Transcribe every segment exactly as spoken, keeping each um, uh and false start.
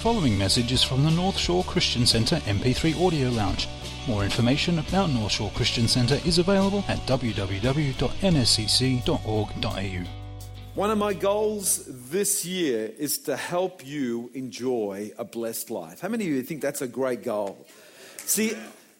following message is from the North Shore Christian Centre M P three Audio Lounge. More information about North Shore Christian Centre is available at w w w dot n s c c dot org dot a u. One of my goals this year is to help you enjoy a blessed life. How many of you think that's a great goal? See,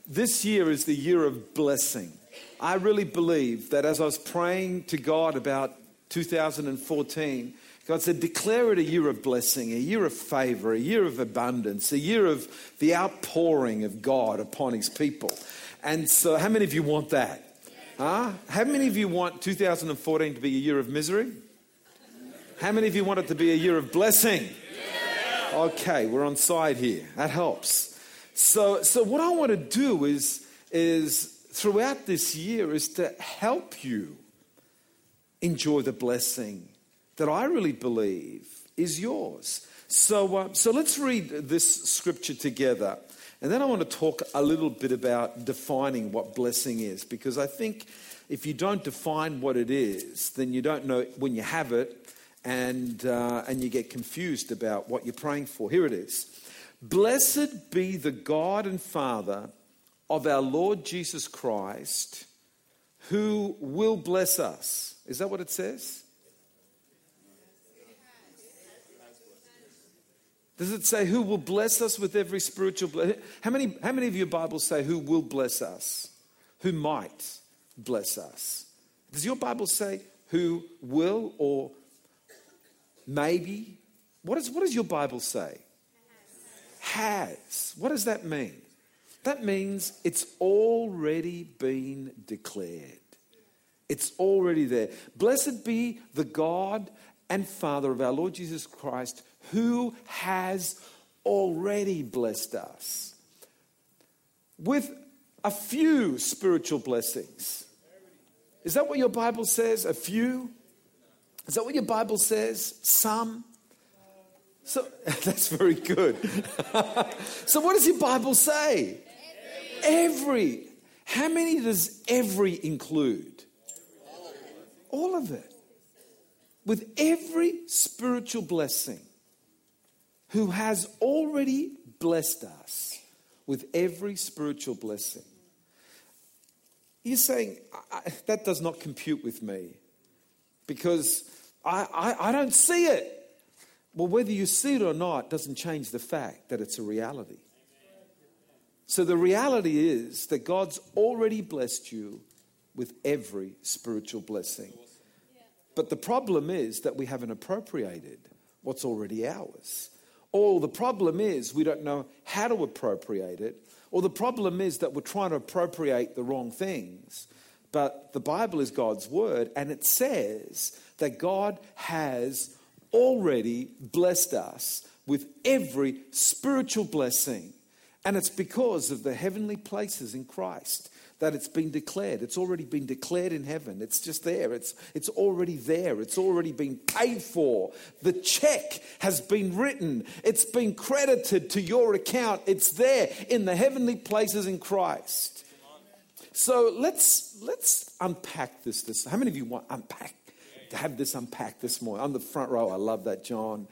this year is the year of blessing. I really believe that as I was praying to God about two thousand fourteen, God said, declare it a year of blessing, a year of favor, a year of abundance, a year of the outpouring of God upon his people. And so how many of you want that? Huh? How many of you want two thousand fourteen to be a year of misery? How many of you want it to be a year of blessing? Okay, we're on side here. That helps. So, so what I want to do is, is throughout this year is to help you enjoy the blessing that I really believe is yours. So, uh, so let's read this scripture together. And then I want to talk a little bit about defining what blessing is, because I think if you don't define what it is, then you don't know when you have it, and uh, and you get confused about what you're praying for. Here it is. Blessed be the God and Father of our Lord Jesus Christ, who will bless us. Is that what it says? Does it say who will bless us with every spiritual blessing? How many, how many of your Bibles say who will bless us? Who might bless us? Does your Bible say who will or maybe? What, is, what does your Bible say? Has. Has. What does that mean? That means it's already been declared. It's already there. Blessed be the God and Father of our Lord Jesus Christ, who has already blessed us with a few spiritual blessings. Is that what your Bible says? A few? Is that what your Bible says? Some? So that's very good. So what does your Bible say? Every. every. How many does every include? All of it. With every spiritual blessing, who has already blessed us with every spiritual blessing. You're saying, I, that does not compute with me because I, I, I don't see it. Well, whether you see it or not doesn't change the fact that it's a reality. So the reality is that God's already blessed you with every spiritual blessing. But the problem is that we haven't appropriated what's already ours. Or the problem is we don't know how to appropriate it. Or the problem is that we're trying to appropriate the wrong things. But the Bible is God's word, and it says that God has already blessed us with every spiritual blessing. And it's because of the heavenly places in Christ that it's been declared. It's already been declared in heaven. It's just there. It's, it's already there. It's already been paid for. The check has been written. It's been credited to your account. It's there in the heavenly places in Christ. So let's let's unpack this. This. How many of you want unpack to have this unpacked this morning? I'm the front row. I love that, John.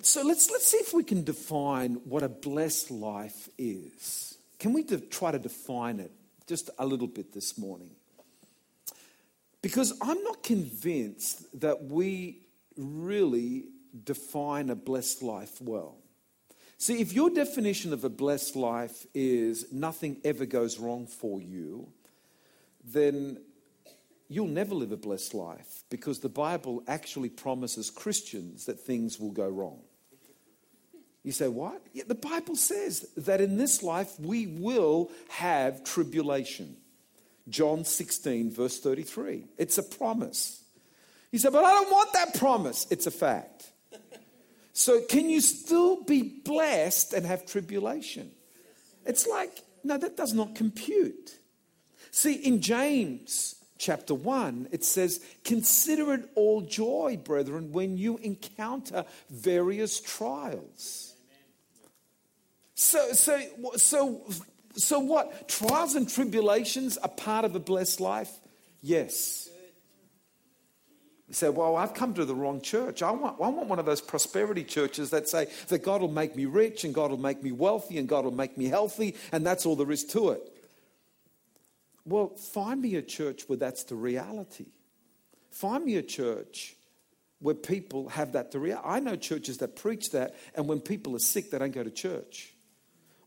So let's let's see if we can define what a blessed life is. Can we de- try to define it just a little bit this morning? Because I'm not convinced that we really define a blessed life well. See, if your definition of a blessed life is nothing ever goes wrong for you, then you'll never live a blessed life, because the Bible actually promises Christians that things will go wrong. You say, what? Yeah, the Bible says that in this life we will have tribulation. John sixteen, verse thirty-three. It's a promise. You say, but I don't want that promise. It's a fact. So can you still be blessed and have tribulation? It's like, no, that does not compute. See, in James chapter one, it says, consider it all joy, brethren, when you encounter various trials. So, so, so, so what? Trials and tribulations are part of a blessed life? Yes. You say, well, I've come to the wrong church. I want, I want one of those prosperity churches that say that God will make me rich and God will make me wealthy and God will make me healthy and that's all there is to it. Well, find me a church where that's the reality. Find me a church where people have that to reality. I know churches that preach that, and when people are sick, they don't go to church.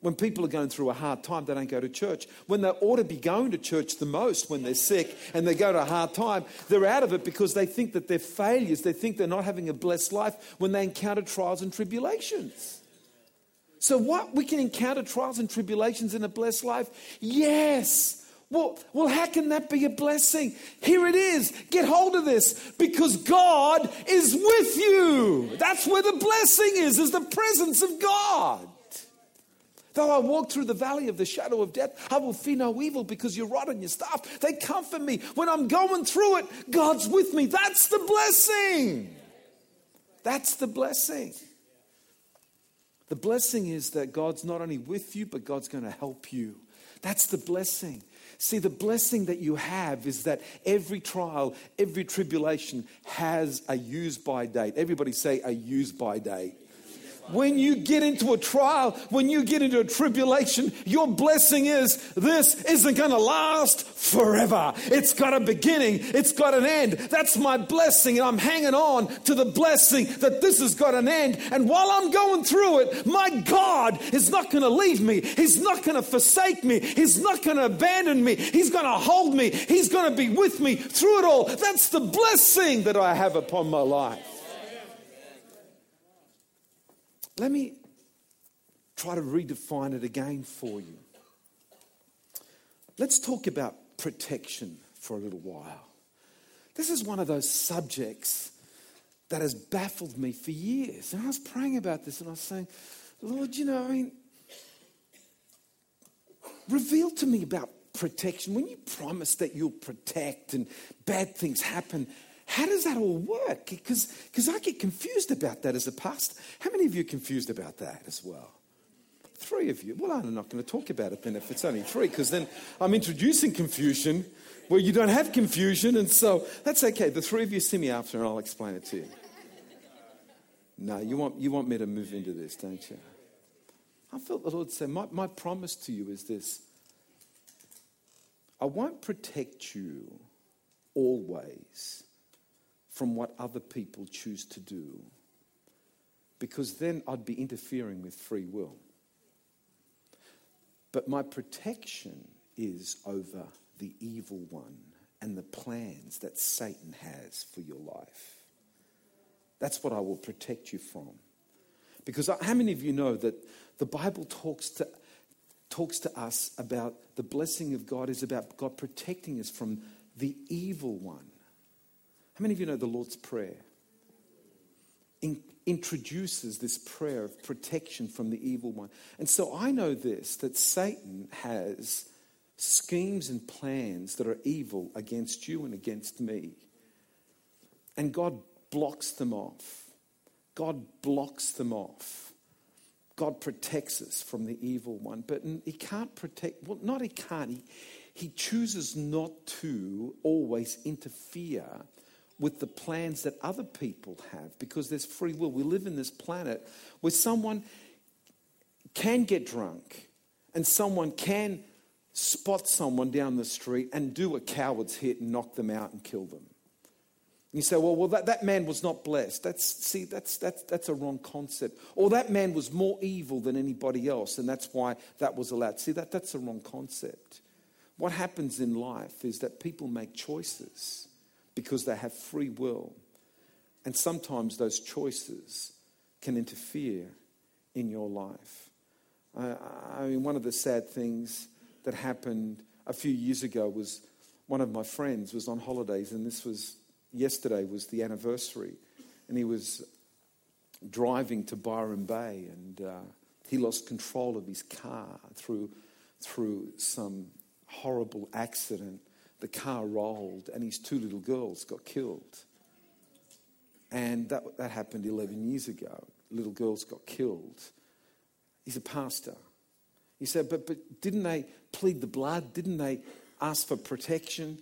When people are going through a hard time, they don't go to church. When they ought to be going to church the most, when they're sick and they go to a hard time, they're out of it because they think that they're failures. They think they're not having a blessed life when they encounter trials and tribulations. So what? We can encounter trials and tribulations in a blessed life? Yes. Well, well, how can that be a blessing? Here it is. Get hold of this because God is with you. That's where the blessing is, is the presence of God. Though I walk through the valley of the shadow of death, I will fear no evil because your rod and your staff, they comfort me. When I'm going through it, God's with me. That's the blessing. That's the blessing. The blessing is that God's not only with you, but God's going to help you. That's the blessing. See, the blessing that you have is that every trial, every tribulation has a use-by date. Everybody say a use-by date. When you get into a trial, when you get into a tribulation, your blessing is this isn't going to last forever. It's got a beginning. It's got an end. That's my blessing. And I'm hanging on to the blessing that this has got an end. And while I'm going through it, my God is not going to leave me. He's not going to forsake me. He's not going to abandon me. He's going to hold me. He's going to be with me through it all. That's the blessing that I have upon my life. Let me try to redefine it again for you. Let's talk about protection for a little while. This is one of those subjects that has baffled me for years. And I was praying about this and I was saying, Lord, you know, I mean, reveal to me about protection. When you promise that you'll protect and bad things happen, how does that all work? Because because I get confused about that as a pastor. How many of you are confused about that as well? Three of you. Well, I'm not going to talk about it then if it's only three, because then I'm introducing confusion where you don't have confusion. And so that's okay. The three of you see me after and I'll explain it to you. No, you want, you want me to move into this, don't you? I felt the Lord say, my, my promise to you is this. I won't protect you always from what other people choose to do, because then I'd be interfering with free will. But my protection is over the evil one and the plans that Satan has for your life. That's what I will protect you from. Because how many of you know that the Bible talks to talks to us about the blessing of God is about God protecting us from the evil one? How many of you know the Lord's Prayer in, introduces this prayer of protection from the evil one? And so I know this, that Satan has schemes and plans that are evil against you and against me. And God blocks them off. God blocks them off. God protects us from the evil one. But he can't protect, well, not he can't. He, he chooses not to always interfere with the plans that other people have, because there's free will. We live in this planet where someone can get drunk and someone can spot someone down the street and do a coward's hit and knock them out and kill them. And you say, well, well that, that man was not blessed. That's see, that's that's that's a wrong concept. Or that man was more evil than anybody else, and that's why that was allowed. See, that, that's a wrong concept. What happens in life is that people make choices because they have free will. And sometimes those choices can interfere in your life. I, I mean, one of the sad things that happened a few years ago was one of my friends was on holidays, and this was yesterday was the anniversary. And he was driving to Byron Bay, and uh, he lost control of his car through through some horrible accident. The car rolled and his two little girls got killed. And that that happened eleven years ago. Little girls got killed. He's a pastor. He said, but, but didn't they plead the blood? Didn't they ask for protection?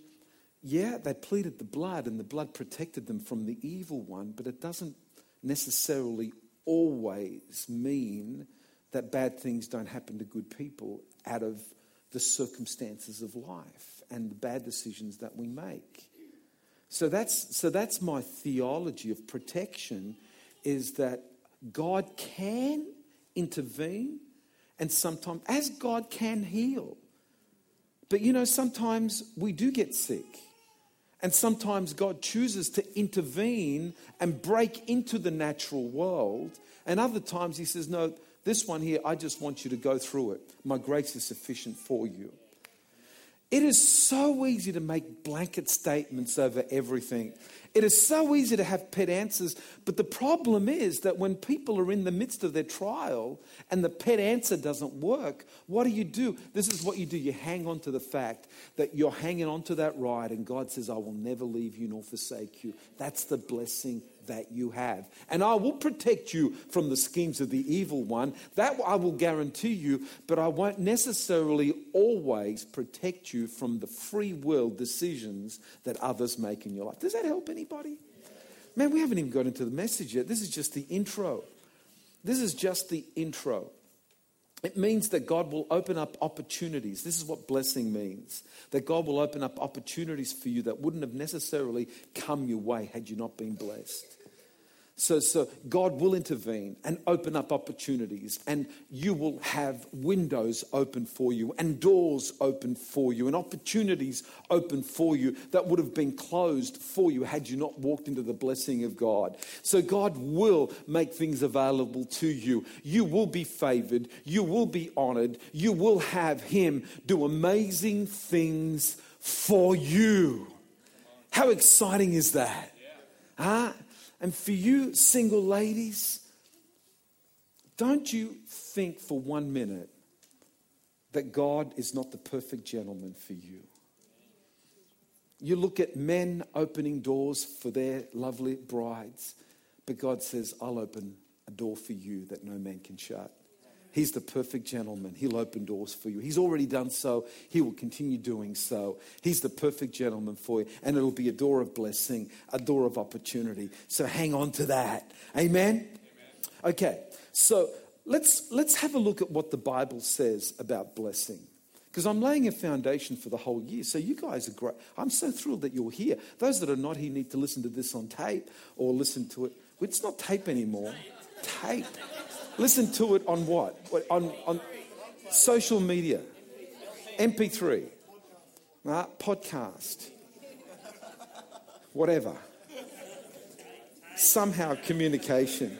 yeah, they pleaded the blood and the blood protected them from the evil one, but it doesn't necessarily always mean that bad things don't happen to good people out of the circumstances of life and the bad decisions that we make. So that's so that's my theology of protection, is that God can intervene, and sometimes, as God can heal. But you know, sometimes we do get sick. And sometimes God chooses to intervene and break into the natural world. And other times he says, no, this one here, I just want you to go through it. My grace is sufficient for you. It is so easy to make blanket statements over everything. It is so easy to have pet answers. But the problem is that when people are in the midst of their trial and the pet answer doesn't work, what do you do? This is what you do. You hang on to the fact that you're hanging on to that ride, and God says, I will never leave you nor forsake you. That's the blessing that you have. And I will protect you from the schemes of the evil one. That I will guarantee you, but I won't necessarily always protect you from the free will decisions that others make in your life. Does that help anybody? Man, we haven't even got into the message yet. This is just the intro. This is just the intro. It means that God will open up opportunities. This is what blessing means. That God will open up opportunities for you that wouldn't have necessarily come your way had you not been blessed. So, so God will intervene and open up opportunities, and you will have windows open for you and doors open for you and opportunities open for you that would have been closed for you had you not walked into the blessing of God. So God will make things available to you. You will be favored. You will be honored. You will have him do amazing things for you. How exciting is that? Huh? And for you single ladies, don't you think for one minute that God is not the perfect gentleman for you. You look at men opening doors for their lovely brides, but God says, I'll open a door for you that no man can shut. He's the perfect gentleman. He'll open doors for you. He's already done so. He will continue doing so. He's the perfect gentleman for you. And it'll be a door of blessing, a door of opportunity. So hang on to that. Amen? Amen. Okay, so let's let's have a look at what the Bible says about blessing. Because I'm laying a foundation for the whole year. So you guys are great. I'm so thrilled that you're here. Those that are not here need to listen to this on tape or listen to it. It's not tape anymore. Tape. Listen to it on what? On, on social media. M P three. Uh, podcast. Whatever. Somehow communication.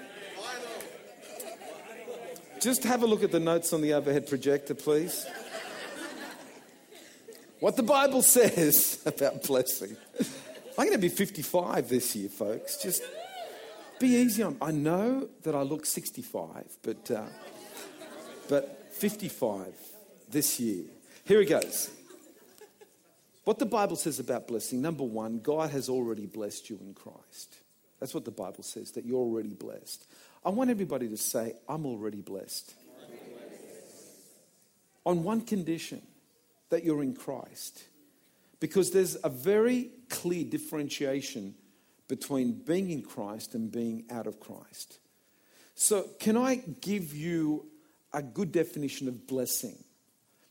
Just have a look at the notes on the overhead projector, please. What the Bible says about blessing. I'm going to be fifty-five this year, folks. Just... be easy on. I know that I look sixty-five, but uh, but fifty-five this year. Here it goes. What the Bible says about blessing. Number one, God has already blessed you in Christ. That's what the Bible says, that you're already blessed. I want everybody to say, I'm already blessed. I'm blessed. On one condition, that you're in Christ. Because there's a very clear differentiation between being in Christ and being out of Christ. So can I give you a good definition of blessing?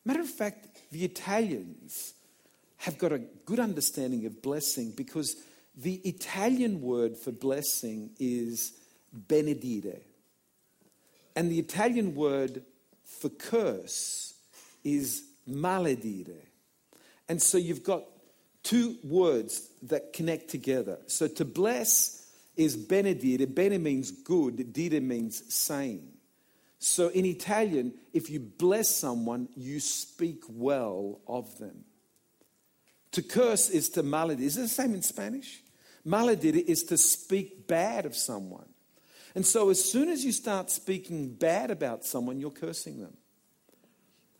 Matter of fact, the Italians have got a good understanding of blessing, because the Italian word for blessing is benedire. And the Italian word for curse is maledire. And so you've got two words that connect together. So to bless is benedire. Bene means good, dire means saying. So in Italian, if you bless someone, you speak well of them. To curse is to maledire. Is it the same in Spanish? Maledire is to speak bad of someone. And so as soon as you start speaking bad about someone, you're cursing them.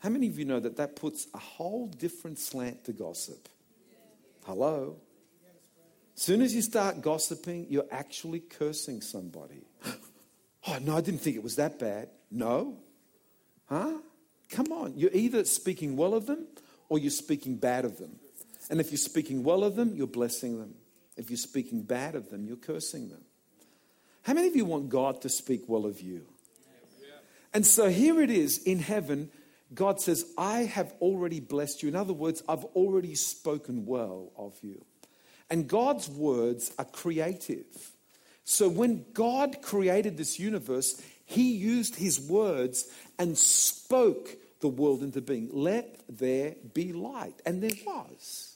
How many of you know that that puts a whole different slant to gossip? Hello. As soon as you start gossiping, you're actually cursing somebody. Oh, no, I didn't think it was that bad. No. Huh? Come on. You're either speaking well of them or you're speaking bad of them. And if you're speaking well of them, you're blessing them. If you're speaking bad of them, you're cursing them. How many of you want God to speak well of you? And so here it is in heaven. God says, I have already blessed you. In other words, I've already spoken well of you. And God's words are creative. So when God created this universe, he used his words and spoke the world into being. Let there be light. And there was.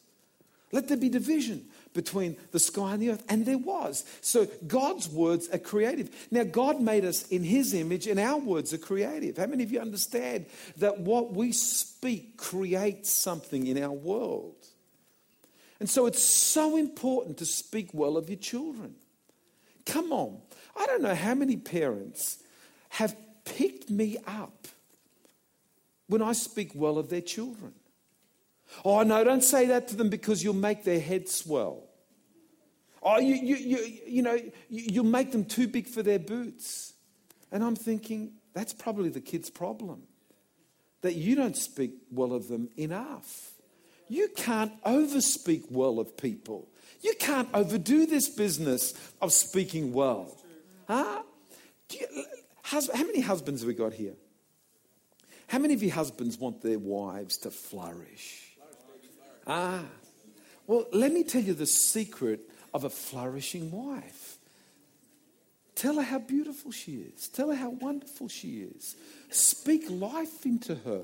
Let there be division between the sky and the earth. And there was. So God's words are creative. Now, God made us in his image, and our words are creative. How many of you understand that what we speak creates something in our world? And so it's so important to speak well of your children. Come on. I don't know how many parents have picked me up when I speak well of their children. Oh, no, don't say that to them because you'll make their head swell. Oh, you, you, you, you know, you, you'll make them too big for their boots. And I'm thinking, that's probably the kid's problem, that you don't speak well of them enough. You can't overspeak well of people. You can't overdo this business of speaking well. Huh? Do you, hus- how many husbands have we got here? How many of you husbands want their wives to flourish? Ah, well, let me tell you the secret of a flourishing wife. Tell her how beautiful she is. Tell her how wonderful she is. Speak life into her.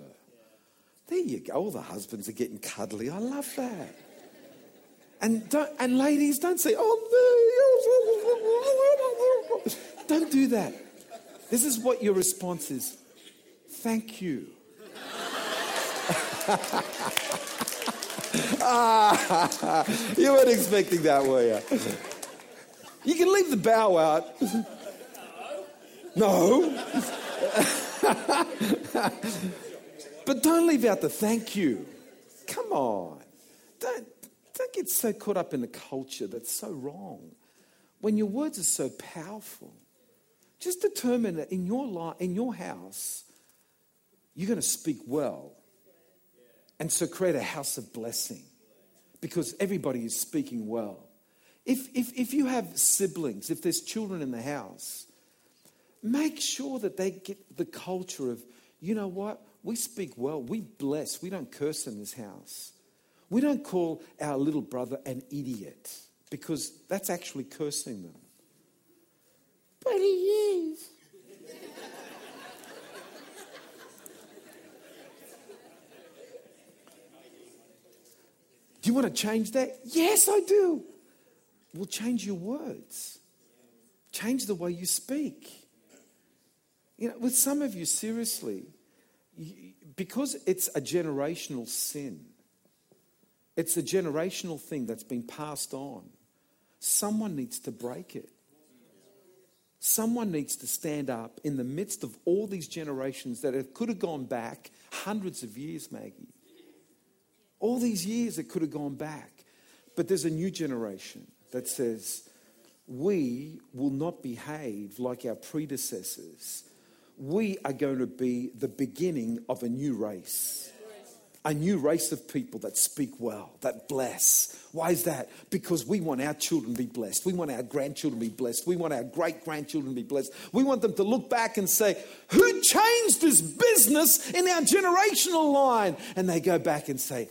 There you go. All the husbands are getting cuddly. I love that. And don't, and ladies, don't say, oh, no. Don't do that. This is what your response is. Thank you. ah, you weren't expecting that, were you? You can leave the bow out. No. But don't leave out the thank you. Come on. Don't, don't get so caught up in the culture that's so wrong. When your words are so powerful, just determine that in your life, in your house, you're going to speak well. And so create a house of blessing because everybody is speaking well. If, if, if you have siblings, if there's children in the house, make sure that they get the culture of, you know what? We speak well. We bless. We don't curse in this house. We don't call our little brother an idiot because that's actually cursing them. But he is. Do you want to change that? Yes, I do. Well, change your words. Change the way you speak. You know, with some of you, seriously, you, because it's a generational sin, it's a generational thing that's been passed on. Someone needs to break it. Someone needs to stand up in the midst of all these generations that it could have gone back hundreds of years, Maggie. All these years it could have gone back. But there's a new generation that says, we will not behave like our predecessors. We are going to be the beginning of a new race. A new race of people that speak well, that bless. Why is that? Because we want our children to be blessed. We want our grandchildren to be blessed. We want our great-grandchildren to be blessed. We want them to look back and say, who changed this business in our generational line? And they go back and say,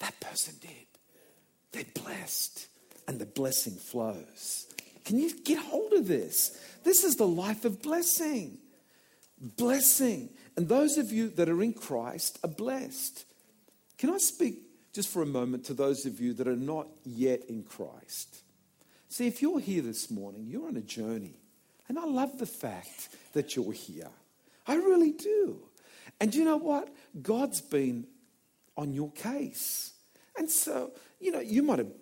that person did. They're blessed. And the blessing flows. Can you get hold of this? This is the life of blessing. Blessing. And those of you that are in Christ are blessed. Can I speak just for a moment to those of you that are not yet in Christ? See, if you're here this morning, you're on a journey. And I love the fact that you're here. I really do. And you know what? God's been on your case. And so, you know, you might have,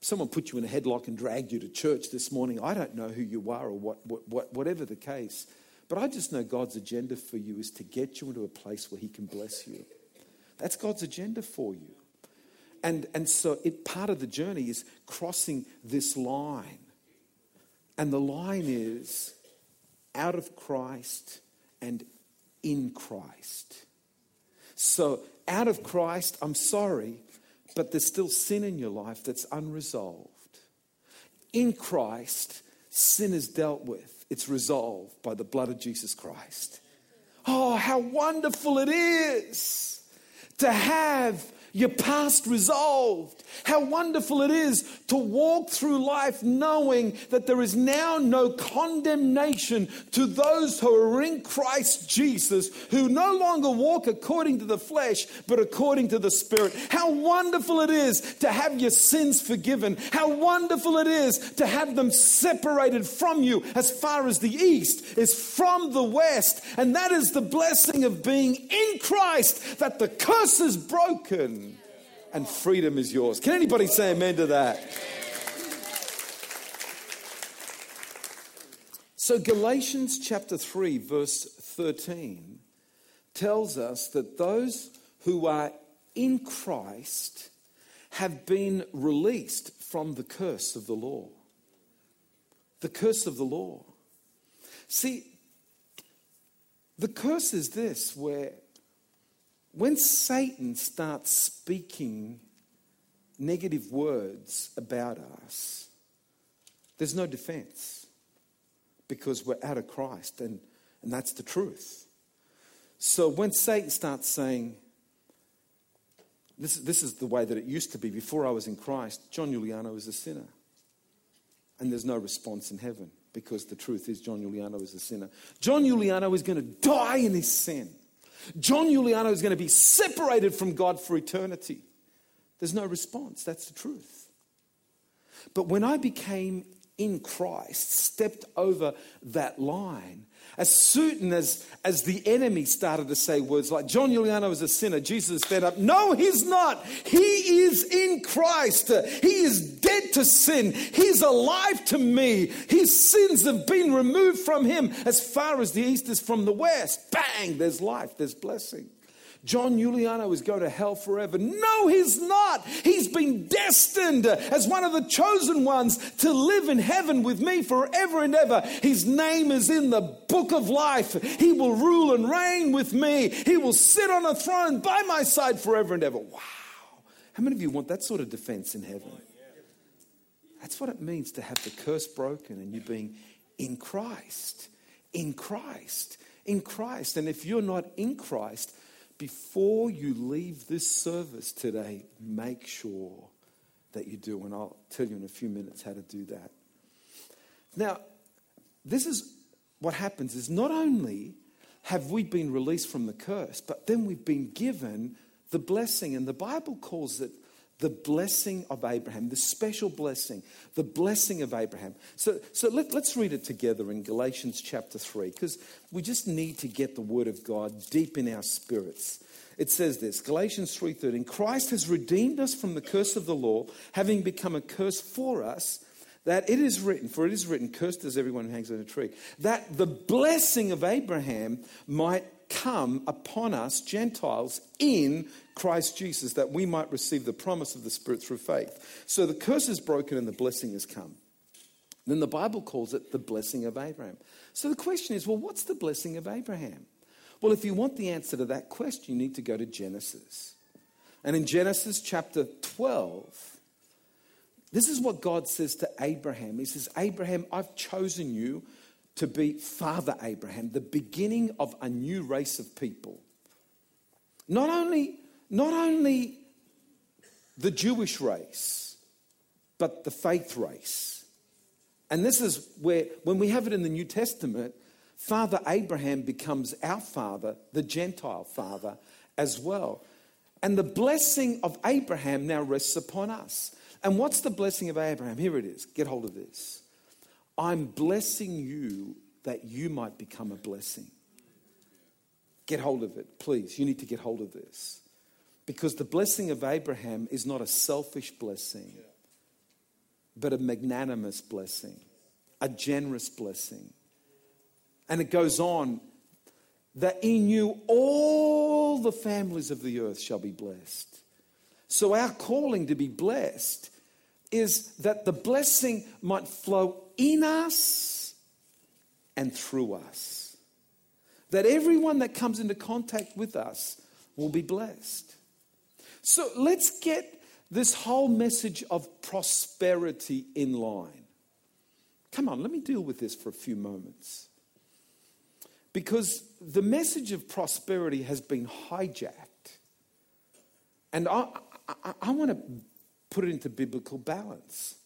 someone put you in a headlock and dragged you to church this morning. I don't know who you are or what, what, what whatever the case. But I just know God's agenda for you is to get you into a place where he can bless you. That's God's agenda for you. And and so it, part of the journey is crossing this line. And the line is out of Christ and in Christ. So out of Christ, I'm sorry, but there's still sin in your life that's unresolved. In Christ, sin is dealt with. It's resolved by the blood of Jesus Christ. Oh, how wonderful it is to have your past resolved. How wonderful it is to walk through life knowing that there is now no condemnation to those who are in Christ Jesus, who no longer walk according to the flesh, but according to the Spirit. How wonderful it is to have your sins forgiven. How wonderful it is to have them separated from you as far as the east is from the west. And that is the blessing of being in Christ, that the curse is broken. And freedom is yours. Can anybody say amen to that? So Galatians chapter three verse thirteen tells us that those who are in Christ have been released from the curse of the law. The curse of the law. See, the curse is this, where when Satan starts speaking negative words about us, there's no defense because we're out of Christ, and, and that's the truth. So when Satan starts saying, this, this is the way that it used to be before I was in Christ, John Giuliano is a sinner, and there's no response in heaven because the truth is John Giuliano is a sinner. John Giuliano is going to die in his sin. John Giuliano is going to be separated from God for eternity. There's no response. That's the truth. But when I became in Christ, stepped over that line, as soon as, as the enemy started to say words like, John Giuliano is a sinner, Jesus stand up. No, he's not. He is in Christ. He is dead to sin. He's alive to me. His sins have been removed from him as far as the east is from the west. Bang, there's life, there's blessing. John Giuliano is going to hell forever. No, he's not. He's been destined as one of the chosen ones to live in heaven with me forever and ever. His name is in the book of life. He will rule and reign with me. He will sit on a throne by my side forever and ever. Wow. How many of you want that sort of defense in heaven? That's what it means to have the curse broken and you being in Christ, in Christ, in Christ. And if you're not in Christ, before you leave this service today, make sure that you do. And I'll tell you in a few minutes how to do that. Now, this is what happens is not only have we been released from the curse, but then we've been given the blessing. And the Bible calls it the blessing of Abraham, the special blessing, the blessing of Abraham. So, so let, let's read it together in Galatians chapter three, because we just need to get the word of God deep in our spirits. It says this, Galatians three thirteen, Christ has redeemed us from the curse of the law, having become a curse for us, that it is written, for it is written, cursed is everyone who hangs on a tree, that the blessing of Abraham might come upon us Gentiles in Christ Jesus, that we might receive the promise of the Spirit through faith. So the curse is broken and the blessing has come. Then the Bible calls it the blessing of Abraham. So the question is, well, what's the blessing of Abraham? Well, if you want the answer to that question, you need to go to Genesis. And in Genesis chapter twelve, this is what God says to Abraham. He says, Abraham, I've chosen you to be Father Abraham, the beginning of a new race of people. Not only, not only the Jewish race, but the faith race. And this is where, when we have it in the New Testament, Father Abraham becomes our father, the Gentile father as well. And the blessing of Abraham now rests upon us. And what's the blessing of Abraham? Here it is. Get hold of this. I'm blessing you that you might become a blessing. Get hold of it, please. You need to get hold of this. Because the blessing of Abraham is not a selfish blessing, but a magnanimous blessing, a generous blessing. And it goes on, that in you all the families of the earth shall be blessed. So our calling to be blessed is that the blessing might flow in us and through us. That everyone that comes into contact with us will be blessed. So let's get this whole message of prosperity in line. Come on, let me deal with this for a few moments. Because the message of prosperity has been hijacked. And I, I, I want to put it into biblical balance.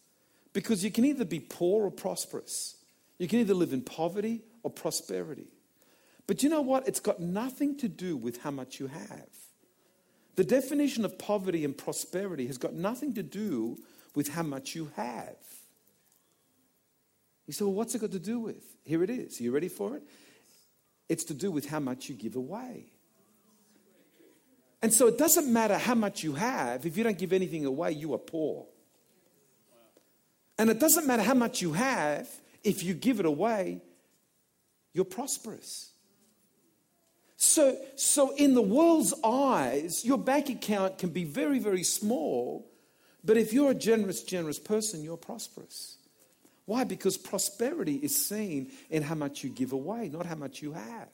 Because you can either be poor or prosperous. You can either live in poverty or prosperity. But you know what? It's got nothing to do with how much you have. The definition of poverty and prosperity has got nothing to do with how much you have. You say, well, what's it got to do with? Here it is. Are you ready for it? It's to do with how much you give away. And so it doesn't matter how much you have. If you don't give anything away, you are poor. And it doesn't matter how much you have. If you give it away, you're prosperous. So, so in the world's eyes, your bank account can be very, very small. But if you're a generous, generous person, you're prosperous. Why? Because prosperity is seen in how much you give away, not how much you have.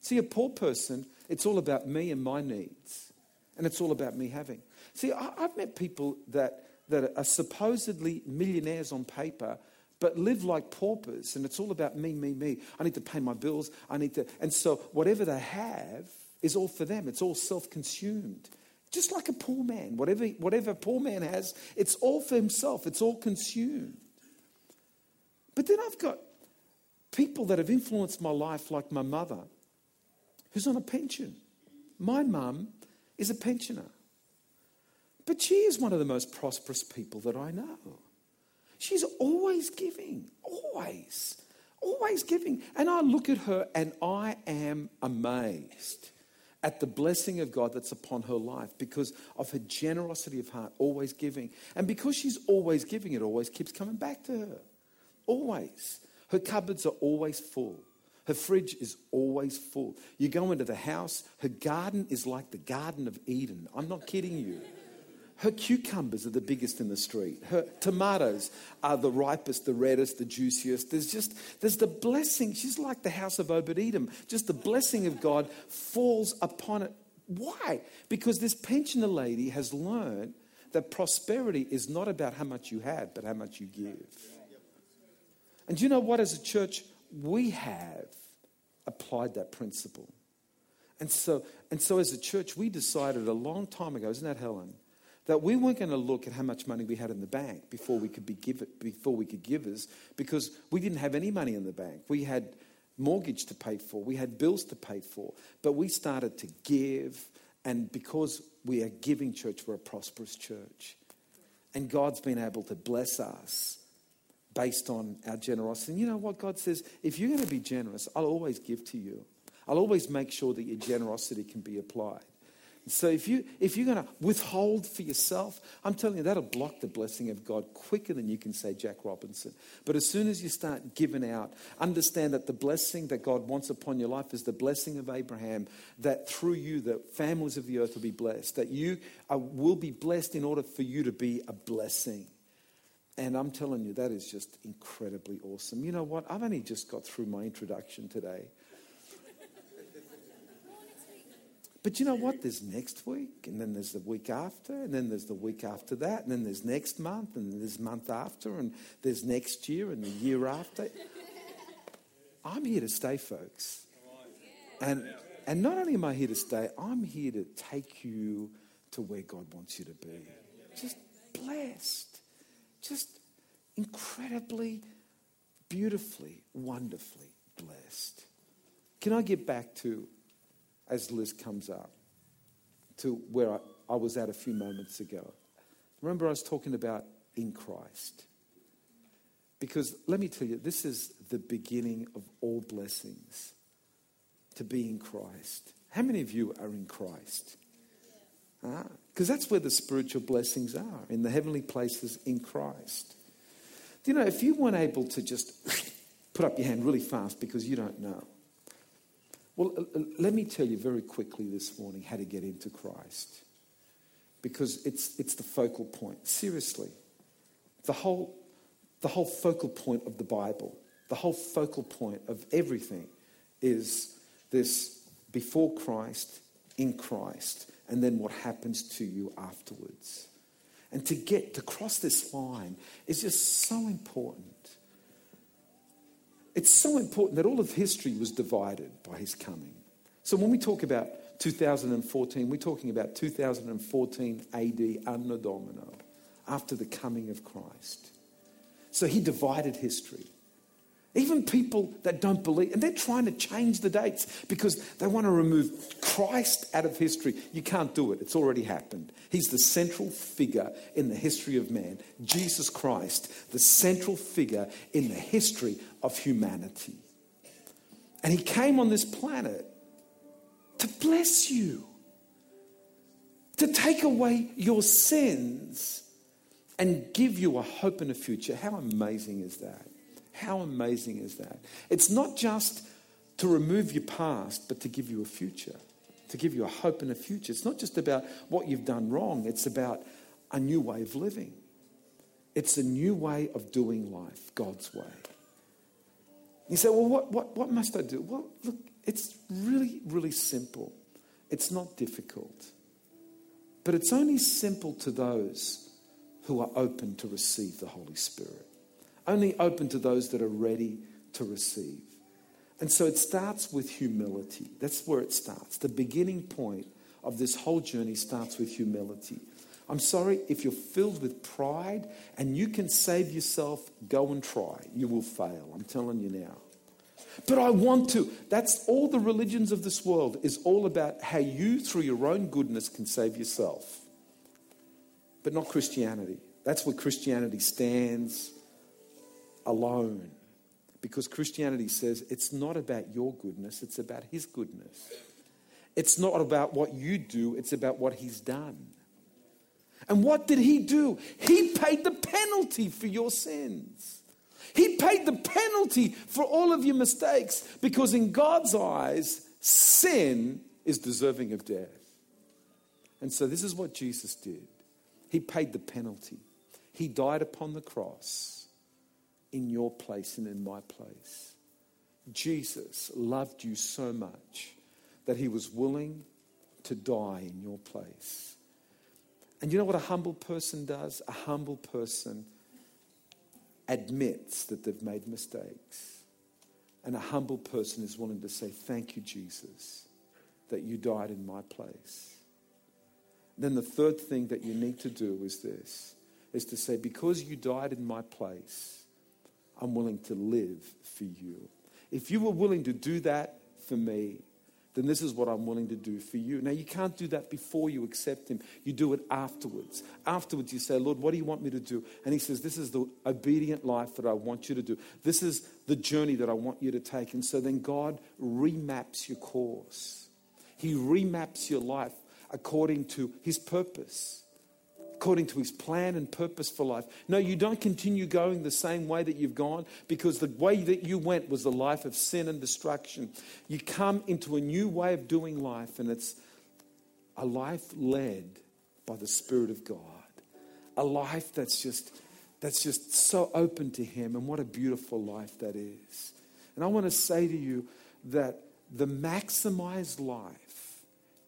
See, a poor person, it's all about me and my needs. And it's all about me having. See, I, I've met people that, that are supposedly millionaires on paper, but live like paupers. And it's all about me, me, me. I need to pay my bills. I need to. And so whatever they have is all for them. It's all self-consumed. Just like a poor man. Whatever, whatever a poor man has, it's all for himself. It's all consumed. But then I've got people that have influenced my life, like my mother, who's on a pension. My mum is a pensioner. But she is one of the most prosperous people that I know. She's always giving, always, always giving. And I look at her and I am amazed at the blessing of God that's upon her life because of her generosity of heart, always giving. And because she's always giving, it always keeps coming back to her. Always. Her cupboards are always full. Her fridge is always full. You go into the house, her garden is like the Garden of Eden. I'm not kidding you. Her cucumbers are the biggest in the street. Her tomatoes are the ripest, the reddest, the juiciest. There's just, there's the blessing. She's like the house of Obed-Edom. Just the blessing of God falls upon it. Why? Because this pensioner lady has learned that prosperity is not about how much you have, but how much you give. And you know what? As a church, we have applied that principle. And so, and so as a church, we decided a long time ago, isn't that Helen, that we weren't going to look at how much money we had in the bank before we could be give it, before we could givers, because we didn't have any money in the bank. We had mortgage to pay for. We had bills to pay for. But we started to give. And because we are giving church, we're a prosperous church. And God's been able to bless us based on our generosity. And you know what? God says, if you're going to be generous, I'll always give to you. I'll always make sure that your generosity can be applied. And so if, you, if you're going to withhold for yourself, I'm telling you, that'll block the blessing of God quicker than you can say Jack Robinson. But as soon as you start giving out, understand that the blessing that God wants upon your life is the blessing of Abraham, that through you the families of the earth will be blessed, that you are, will be blessed in order for you to be a blessing. And I'm telling you, that is just incredibly awesome. You know what? I've only just got through my introduction today. But you know what? There's next week, and then there's the week after, and then there's the week after that, and then there's next month, and there's month after, and there's next year, and the year after. I'm here to stay, folks. And and not only am I here to stay, I'm here to take you to where God wants you to be. Just blessed. Just incredibly, beautifully, wonderfully blessed. Can I get back to, as Liz comes up, to where I, I was at a few moments ago? Remember, I was talking about in Christ. Because let me tell you, this is the beginning of all blessings, to be in Christ. How many of you are in Christ? Because ah, that's where the spiritual blessings are, in the heavenly places in Christ. Do you know, if you weren't able to just put up your hand really fast because you don't know, well, let me tell you very quickly this morning how to get into Christ, because it's it's the focal point. Seriously, the whole the whole focal point of the Bible, the whole focal point of everything, is this: before Christ, in Christ, and then what happens to you afterwards. And to get to cross this line is just so important. It's so important that all of history was divided by his coming. So when we talk about two thousand fourteen, we're talking about two thousand fourteen A D, Anno Domini, after the coming of Christ. So he divided history. Even people that don't believe, and they're trying to change the dates because they want to remove Christ out of history. You can't do it. It's already happened. He's the central figure in the history of man. Jesus Christ, the central figure in the history of humanity. And he came on this planet to bless you, to take away your sins and give you a hope and a future. How amazing is that? How amazing is that? It's not just to remove your past, but to give you a future, to give you a hope and a future. It's not just about what you've done wrong. It's about a new way of living. It's a new way of doing life, God's way. You say, well, what, what, what must I do? Well, look, it's really, really simple. It's not difficult. But it's only simple to those who are open to receive the Holy Spirit. Only open to those that are ready to receive. And so it starts with humility. That's where it starts. The beginning point of this whole journey starts with humility. I'm sorry, if you're filled with pride and you can save yourself, go and try. You will fail, I'm telling you now. But I want to. That's all the religions of this world is all about, how you, through your own goodness, can save yourself. But not Christianity. That's where Christianity stands alone, because Christianity says it's not about your goodness, it's about his goodness. It's not about what you do, it's about what he's done. And what did he do? He paid the penalty for your sins. He paid the penalty for all of your mistakes, because in God's eyes, sin is deserving of death. And so this is what Jesus did. He paid the penalty. He died upon the cross in your place and in my place. Jesus loved you so much that he was willing to die in your place. And you know what a humble person does? A humble person admits that they've made mistakes. And a humble person is willing to say, thank you, Jesus, that you died in my place. And then the third thing that you need to do is this, is to say, because you died in my place, I'm willing to live for you. If you were willing to do that for me, then this is what I'm willing to do for you. Now, you can't do that before you accept him. You do it afterwards. Afterwards, you say, Lord, what do you want me to do? And he says, this is the obedient life that I want you to do. This is the journey that I want you to take. And so then God remaps your course. He remaps your life according to his purpose, according to his plan and purpose for life. No, you don't continue going the same way that you've gone, because the way that you went was the life of sin and destruction. You come into a new way of doing life, and it's a life led by the Spirit of God. A life that's just, that's just so open to him, and what a beautiful life that is. And I want to say to you that the maximized life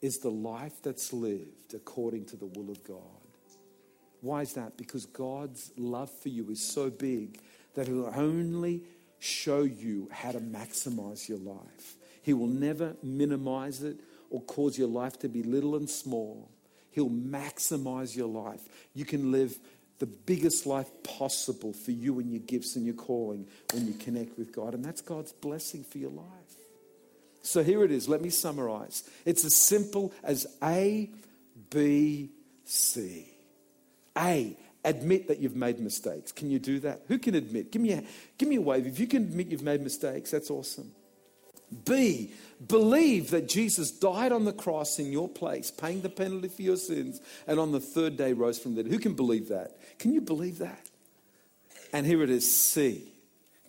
is the life that's lived according to the will of God. Why is that? Because God's love for you is so big that he'll only show you how to maximize your life. He will never minimize it or cause your life to be little and small. He'll maximize your life. You can live the biggest life possible for you and your gifts and your calling when you connect with God. And that's God's blessing for your life. So here it is. Let me summarize. It's as simple as A, B, C. A, admit that you've made mistakes. Can you do that? Who can admit? Give me a, give me a wave. If you can admit you've made mistakes, that's awesome. B, believe that Jesus died on the cross in your place, paying the penalty for your sins, and on the third day rose from the dead. Who can believe that? Can you believe that? And here it is, C,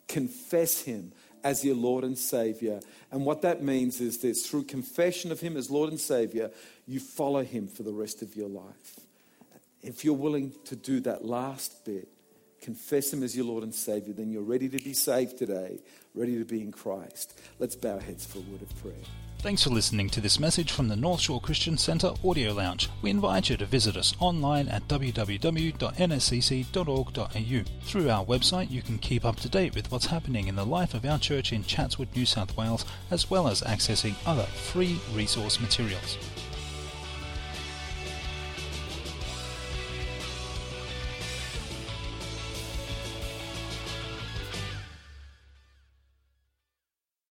confess him as your Lord and Savior. And what that means is this, through confession of him as Lord and Savior, you follow him for the rest of your life. If you're willing to do that last bit, confess him as your Lord and Savior, then you're ready to be saved today, ready to be in Christ. Let's bow our heads for a word of prayer. Thanks for listening to this message from the North Shore Christian Centre Audio Lounge. We invite you to visit us online at w w w dot n s c c dot org dot a u. Through our website, you can keep up to date with what's happening in the life of our church in Chatswood, New South Wales, as well as accessing other free resource materials.